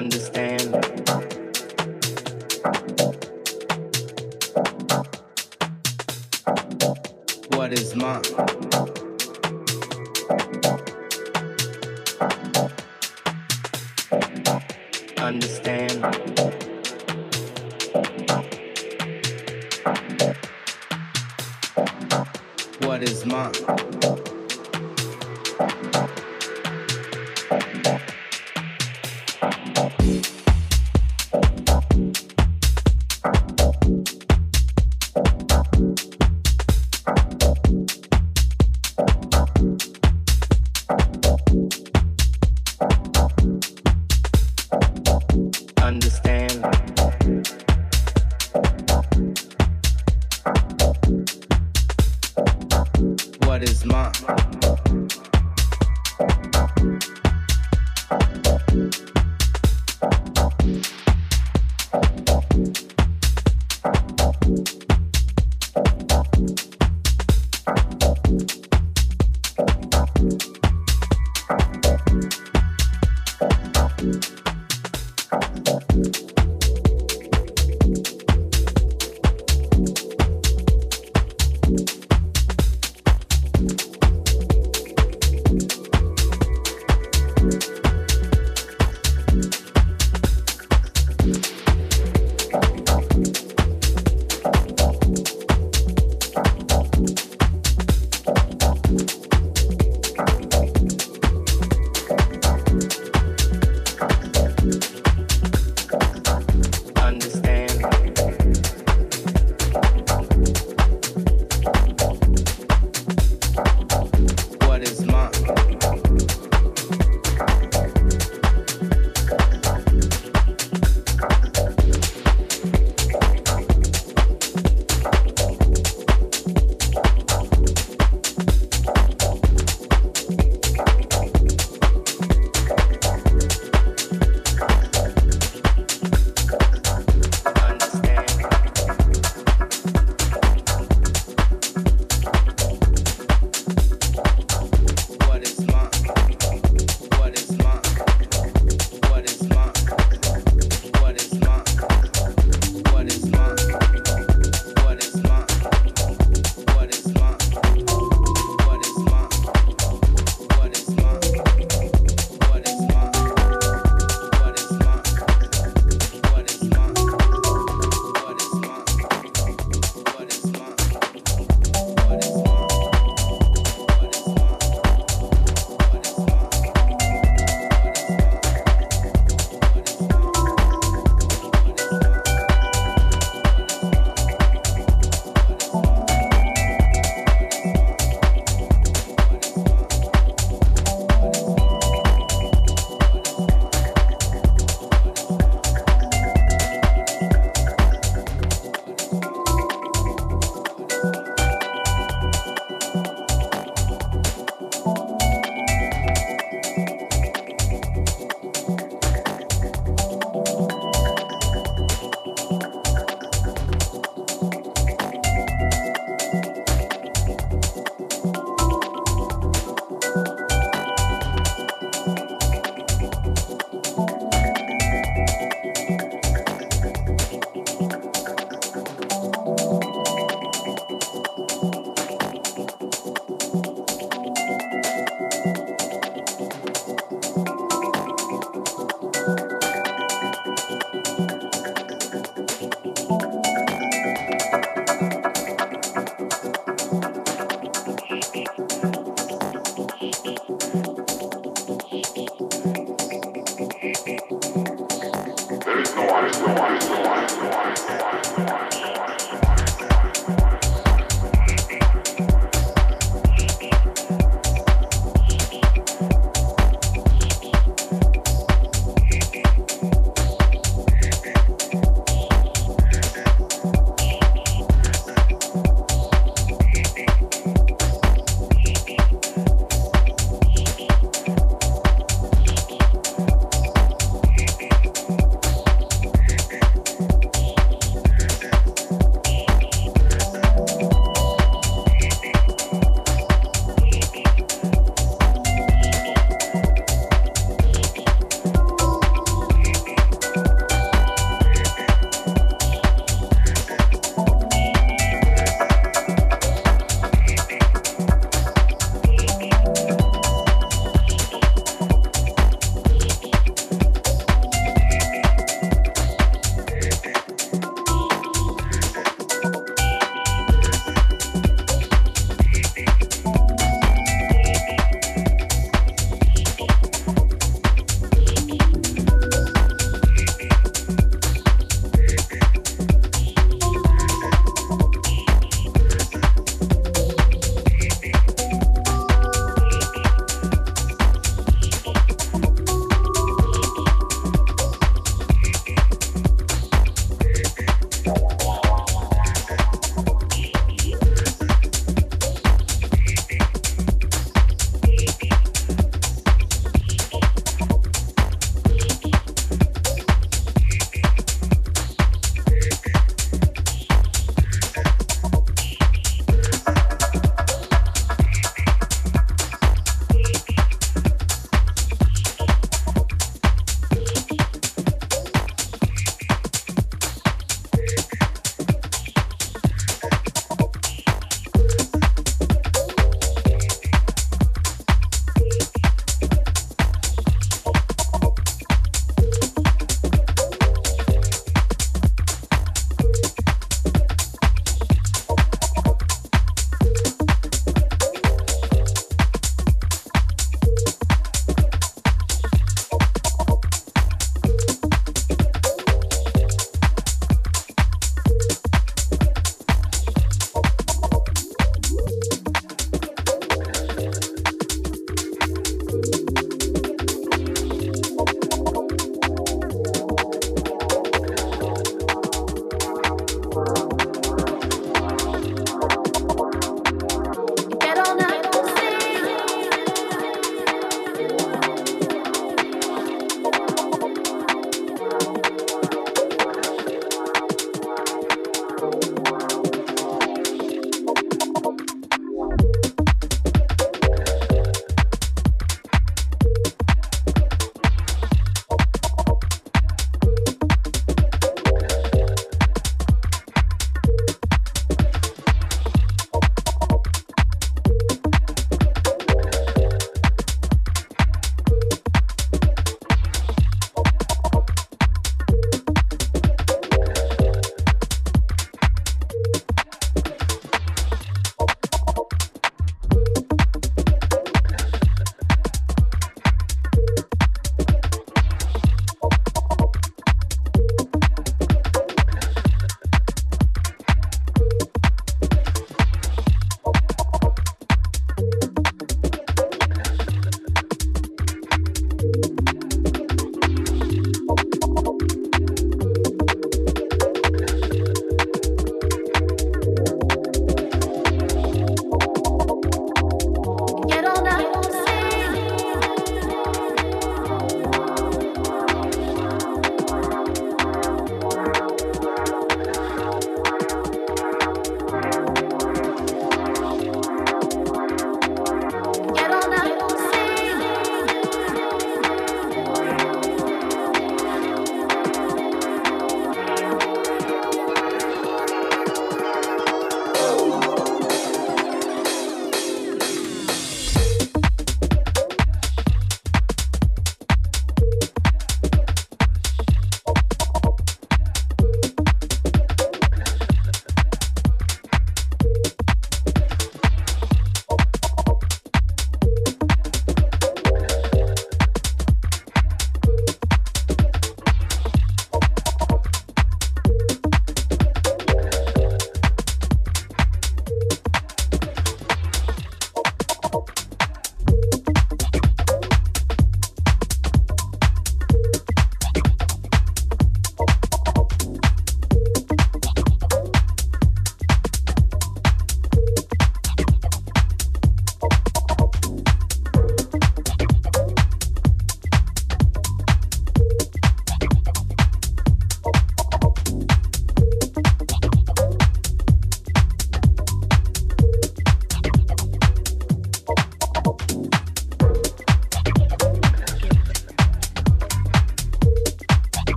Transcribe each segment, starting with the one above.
understand. What is mine? Understand. What is mine?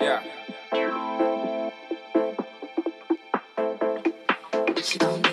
Yeah. What you gonna do?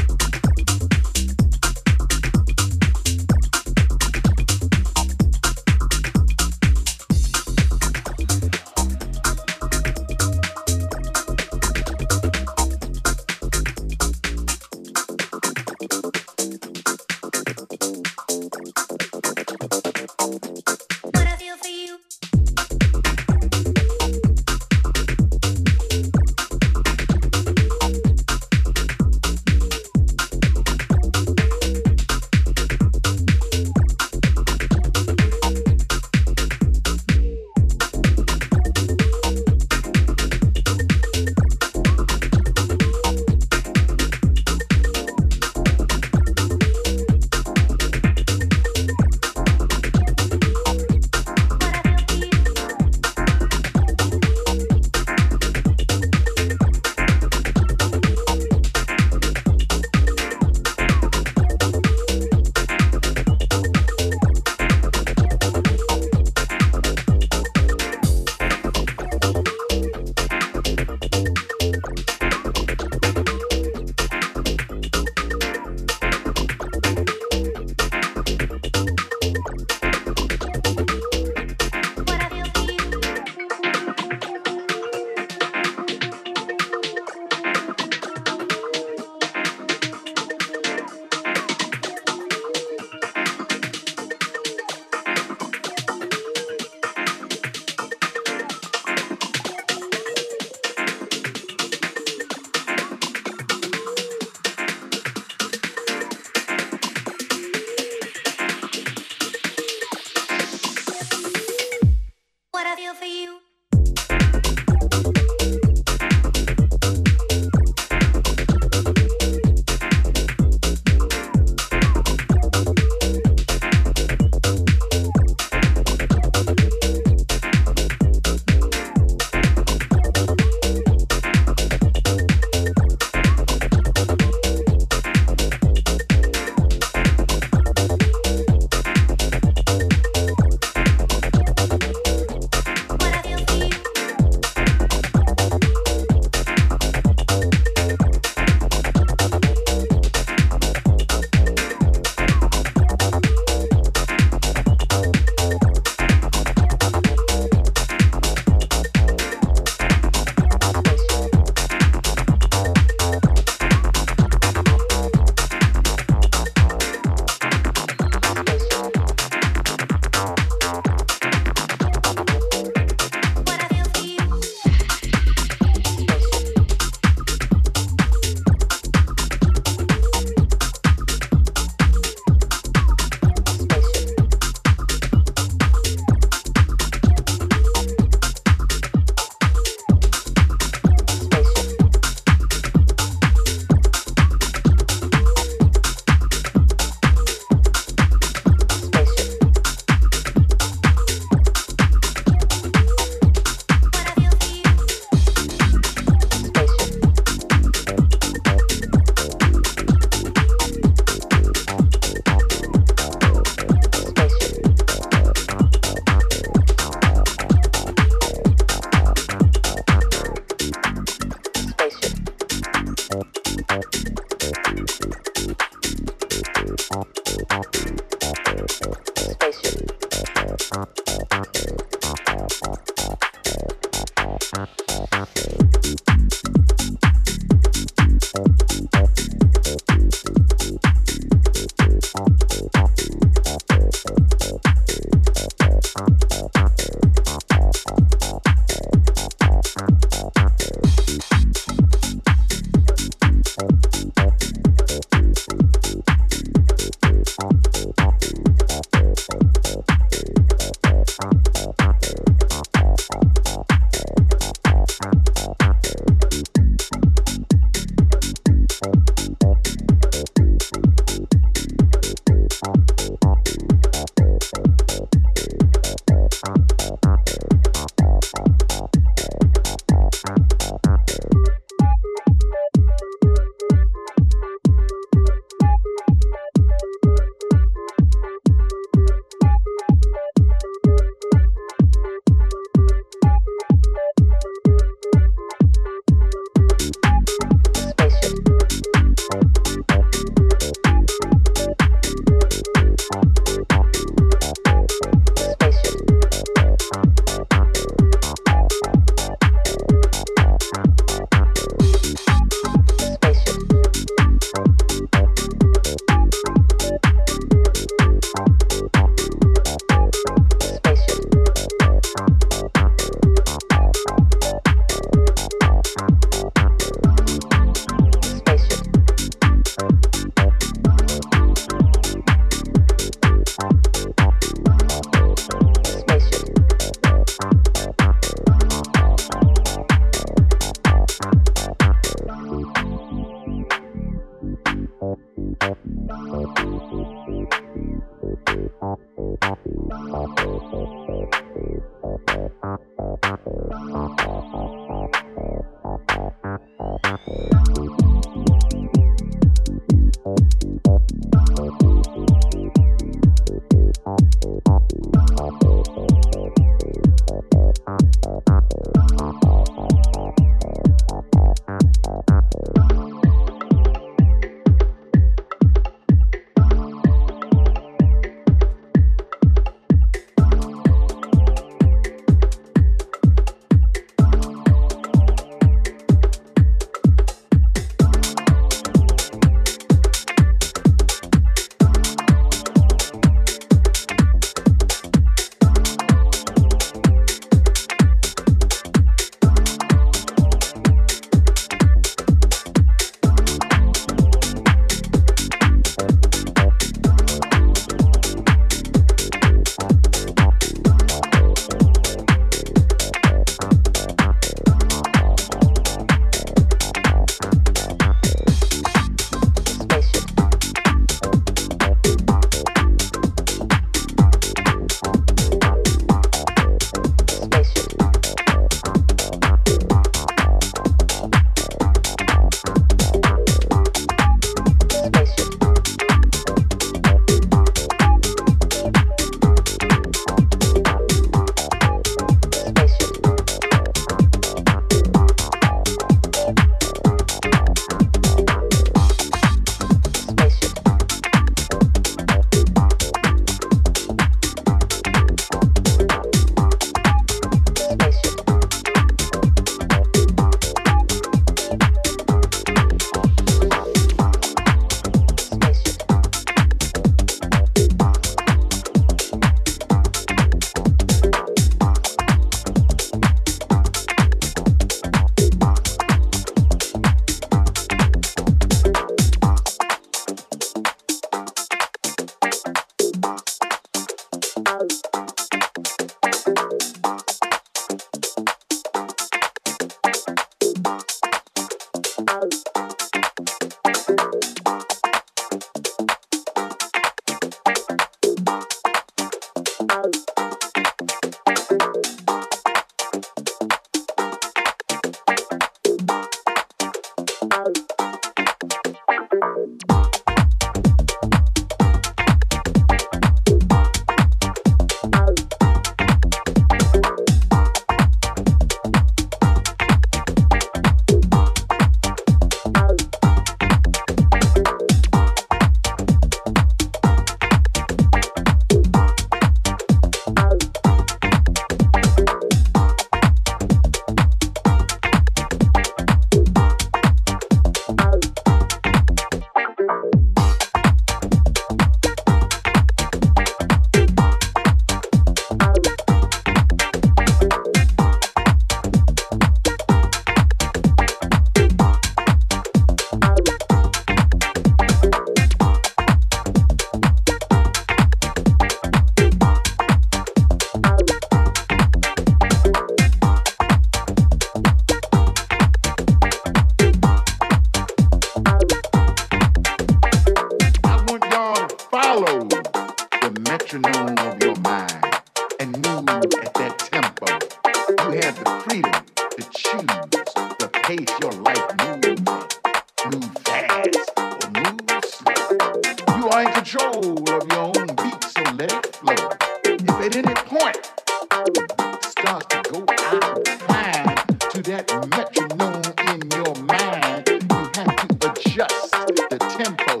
are in control of your own beat, so let it flow. If at any point it starts to go out of time to that metronome in your mind, you have to adjust the tempo.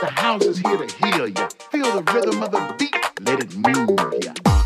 The house is here to heal you. Feel the rhythm of the beat. Let it move you.